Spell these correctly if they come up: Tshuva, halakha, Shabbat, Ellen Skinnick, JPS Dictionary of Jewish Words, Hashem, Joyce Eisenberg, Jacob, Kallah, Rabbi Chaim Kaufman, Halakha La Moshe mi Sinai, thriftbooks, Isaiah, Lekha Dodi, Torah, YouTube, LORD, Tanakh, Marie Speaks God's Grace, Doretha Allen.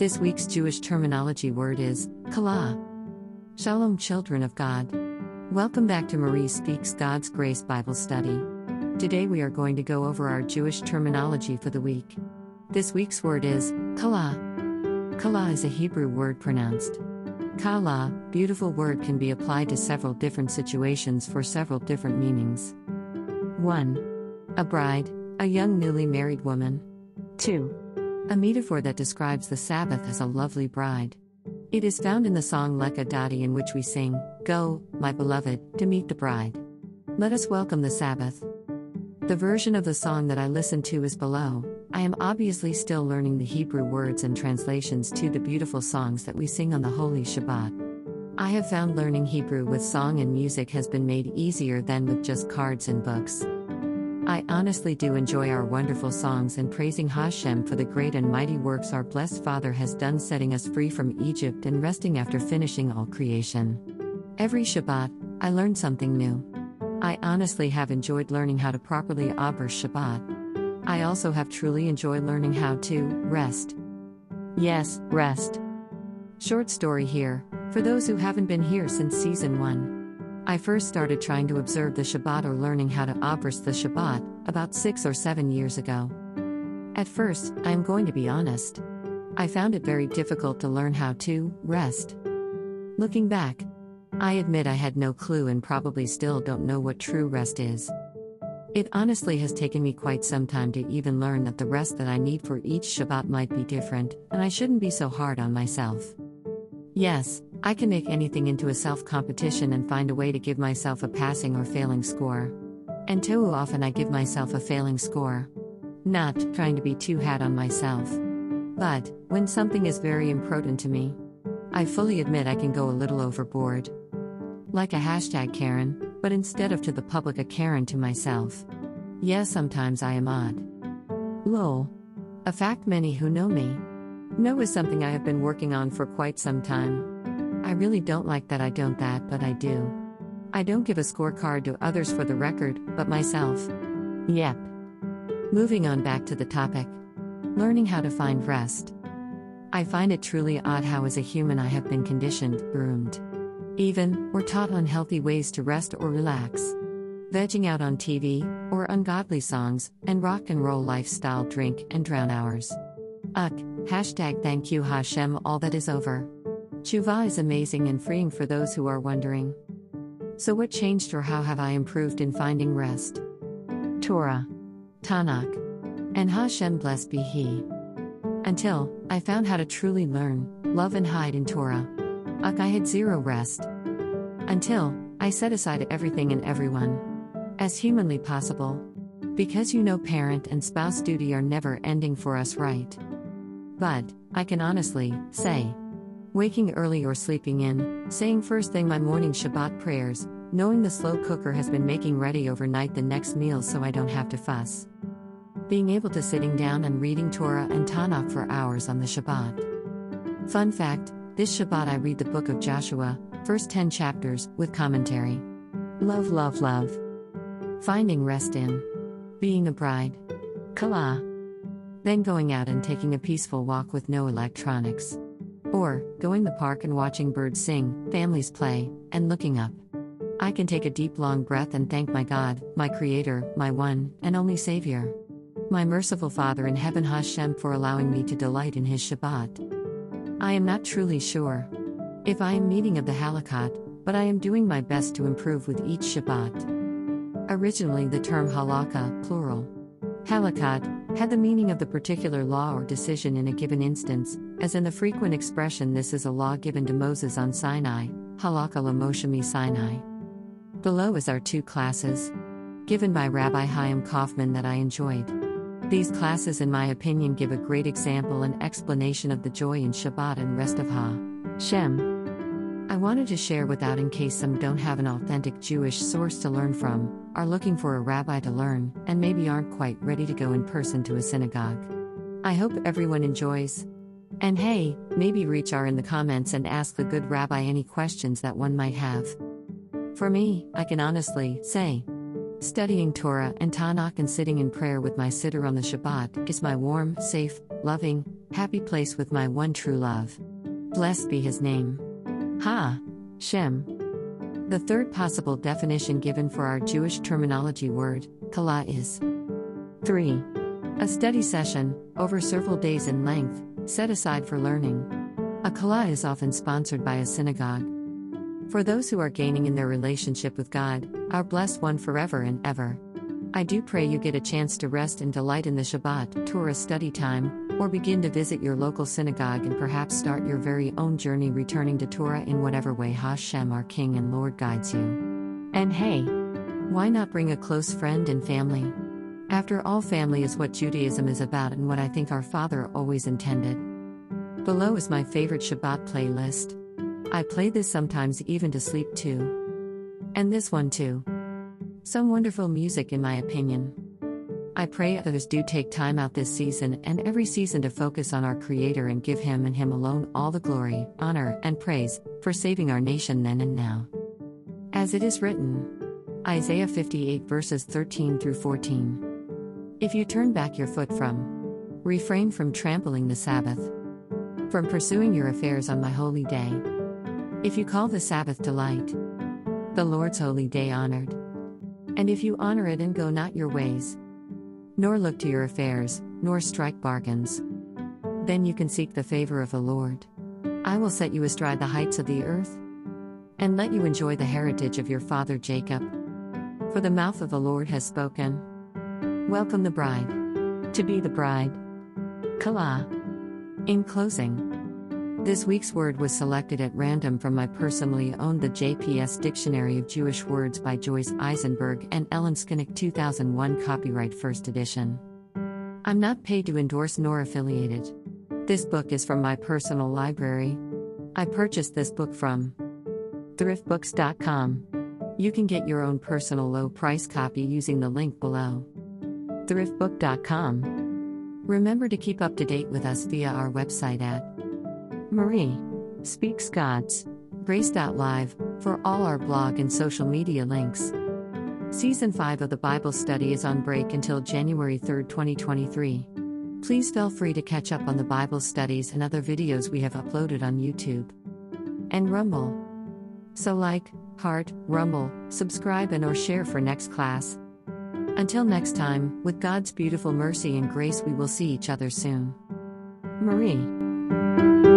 This week's Jewish terminology word is Kallah. Shalom, children of God. Welcome back to Marie Speaks God's Grace Bible Study. Today we are going to go over our Jewish terminology for the week. This week's word is Kallah. Kallah is a Hebrew word pronounced Kallah. Beautiful word can be applied to several different situations for several different meanings. 1. A bride, a young newly married woman. 2. A metaphor that describes the Sabbath as a lovely bride. It is found in the song Lekha Dodi, in which we sing, "Go, my beloved, to meet the bride. Let us welcome the Sabbath." The version of the song that I listened to is below. I am obviously still learning the Hebrew words and translations to the beautiful songs that we sing on the Holy Shabbat. I have found learning Hebrew with song and music has been made easier than with just cards and books. I honestly do enjoy our wonderful songs and praising Hashem for the great and mighty works our blessed Father has done, setting us free from Egypt and resting after finishing all creation. Every Shabbat, I learn something new. I honestly have enjoyed learning how to properly observe Shabbat. I also have truly enjoyed learning how to rest. Yes, rest. Short story here, for those who haven't been here since season 1. I first started trying to observe the Shabbat or learning how to observe the Shabbat about 6 or 7 years ago. At first, I am going to be honest. I found it very difficult to learn how to rest. Looking back, I admit I had no clue and probably still don't know what true rest is. It honestly has taken me quite some time to even learn that the rest that I need for each Shabbat might be different, and I shouldn't be so hard on myself. Yes, I can make anything into a self-competition and find a way to give myself a passing or failing score. And too often I give myself a failing score. Not trying to be too hard on myself. But, when something is very important to me, I fully admit I can go a little overboard. Like a #Karen, but instead of to the public, a Karen to myself. Yeah, sometimes I am odd. Lol. A fact many who know me know is something I have been working on for quite some time. I really don't like that I don't that, but I do. I don't give a scorecard to others for the record, but myself. Yep. Moving on back to the topic. Learning how to find rest. I find it truly odd how as a human I have been conditioned, groomed, even, or taught unhealthy ways to rest or relax. Vegging out on TV, or ungodly songs, and rock and roll lifestyle, drink and drown hours. Uck, #thank you Hashem, all that is over. Tshuva is amazing and freeing for those who are wondering. So what changed or how have I improved in finding rest? Torah, Tanakh, and Hashem, blessed be He. Until I found how to truly learn, love and hide in Torah. Uck, I had zero rest. Until I set aside everything and everyone as humanly possible. Because parent and spouse duty are never ending for us, right? But, I can honestly say, waking early or sleeping in, saying first thing my morning Shabbat prayers, knowing the slow cooker has been making ready overnight the next meal so I don't have to fuss. Being able to sitting down and reading Torah and Tanakh for hours on the Shabbat. Fun fact, this Shabbat I read the book of Joshua, first 10 chapters, with commentary. Love, love, love. Finding rest in being a bride. Kallah. Then going out and taking a peaceful walk with no electronics. Or, going the park and watching birds sing, families play, and looking up. I can take a deep long breath and thank my God, my Creator, my one and only Savior. My merciful Father in heaven Hashem for allowing me to delight in His Shabbat. I am not truly sure if I am meeting of the halakha, but I am doing my best to improve with each Shabbat. Originally the term halakha, plural, halakha, had the meaning of the particular law or decision in a given instance, as in the frequent expression, "This is a law given to Moses on Sinai, Halakha La Moshe mi Sinai." Below is our two classes, given by Rabbi Chaim Kaufman, that I enjoyed. These classes, in my opinion, give a great example and explanation of the joy in Shabbat and rest of Hashem. I wanted to share without, in case some don't have an authentic Jewish source to learn from, are looking for a rabbi to learn, and maybe aren't quite ready to go in person to a synagogue. I hope everyone enjoys. And hey, maybe reach out in the comments and ask the good rabbi any questions that one might have. For me, I can honestly say, Studying Torah and Tanakh and sitting in prayer with my sitter on the Shabbat is my warm, safe, loving, happy place with my one true love. Blessed be his name. Ha-Shem. The third possible definition given for our Jewish terminology word, Kallah, is 3. A study session, over several days in length, set aside for learning. A Kallah is often sponsored by a synagogue. For those who are gaining in their relationship with God, our blessed one forever and ever. I do pray you get a chance to rest and delight in the Shabbat Torah study time, or begin to visit your local synagogue and perhaps start your very own journey returning to Torah in whatever way Hashem our King and Lord guides you. And hey, why not bring a close friend and family? After all, family is what Judaism is about and what I think our Father always intended. Below is my favorite Shabbat playlist. I play this sometimes even to sleep too. And this one too. Some wonderful music in my opinion. I pray others do take time out this season and every season to focus on our Creator and give Him and Him alone all the glory, honor, and praise, for saving our nation then and now. As it is written, Isaiah 58 verses 13 through 14. If you turn back your foot from, refrain from trampling the Sabbath, from pursuing your affairs on my holy day. If you call the Sabbath delight, the Lord's holy day honored. And if you honor it and go not your ways, nor look to your affairs, nor strike bargains, then you can seek the favor of the Lord. I will set you astride the heights of the earth, and let you enjoy the heritage of your father Jacob. For the mouth of the Lord has spoken. Welcome the bride. To be the bride. Kallah. In closing, this week's word was selected at random from my personally owned the JPS Dictionary of Jewish Words by Joyce Eisenberg and Ellen Skinnick 2001 copyright first edition. I'm not paid to endorse nor affiliated. This book is from my personal library. I purchased this book from thriftbooks.com. You can get your own personal low price copy using the link below. thriftbook.com. Remember to keep up to date with us via our website at Marie Speaks God's Grace.live for all our blog and social media links. Season 5 of the Bible study is on break until January 3, 2023. Please feel free to catch up on the Bible studies and other videos we have uploaded on YouTube and Rumble. So like, heart, Rumble, subscribe and or share for next class. Until next time, with God's beautiful mercy and grace, we will see each other soon. Marie.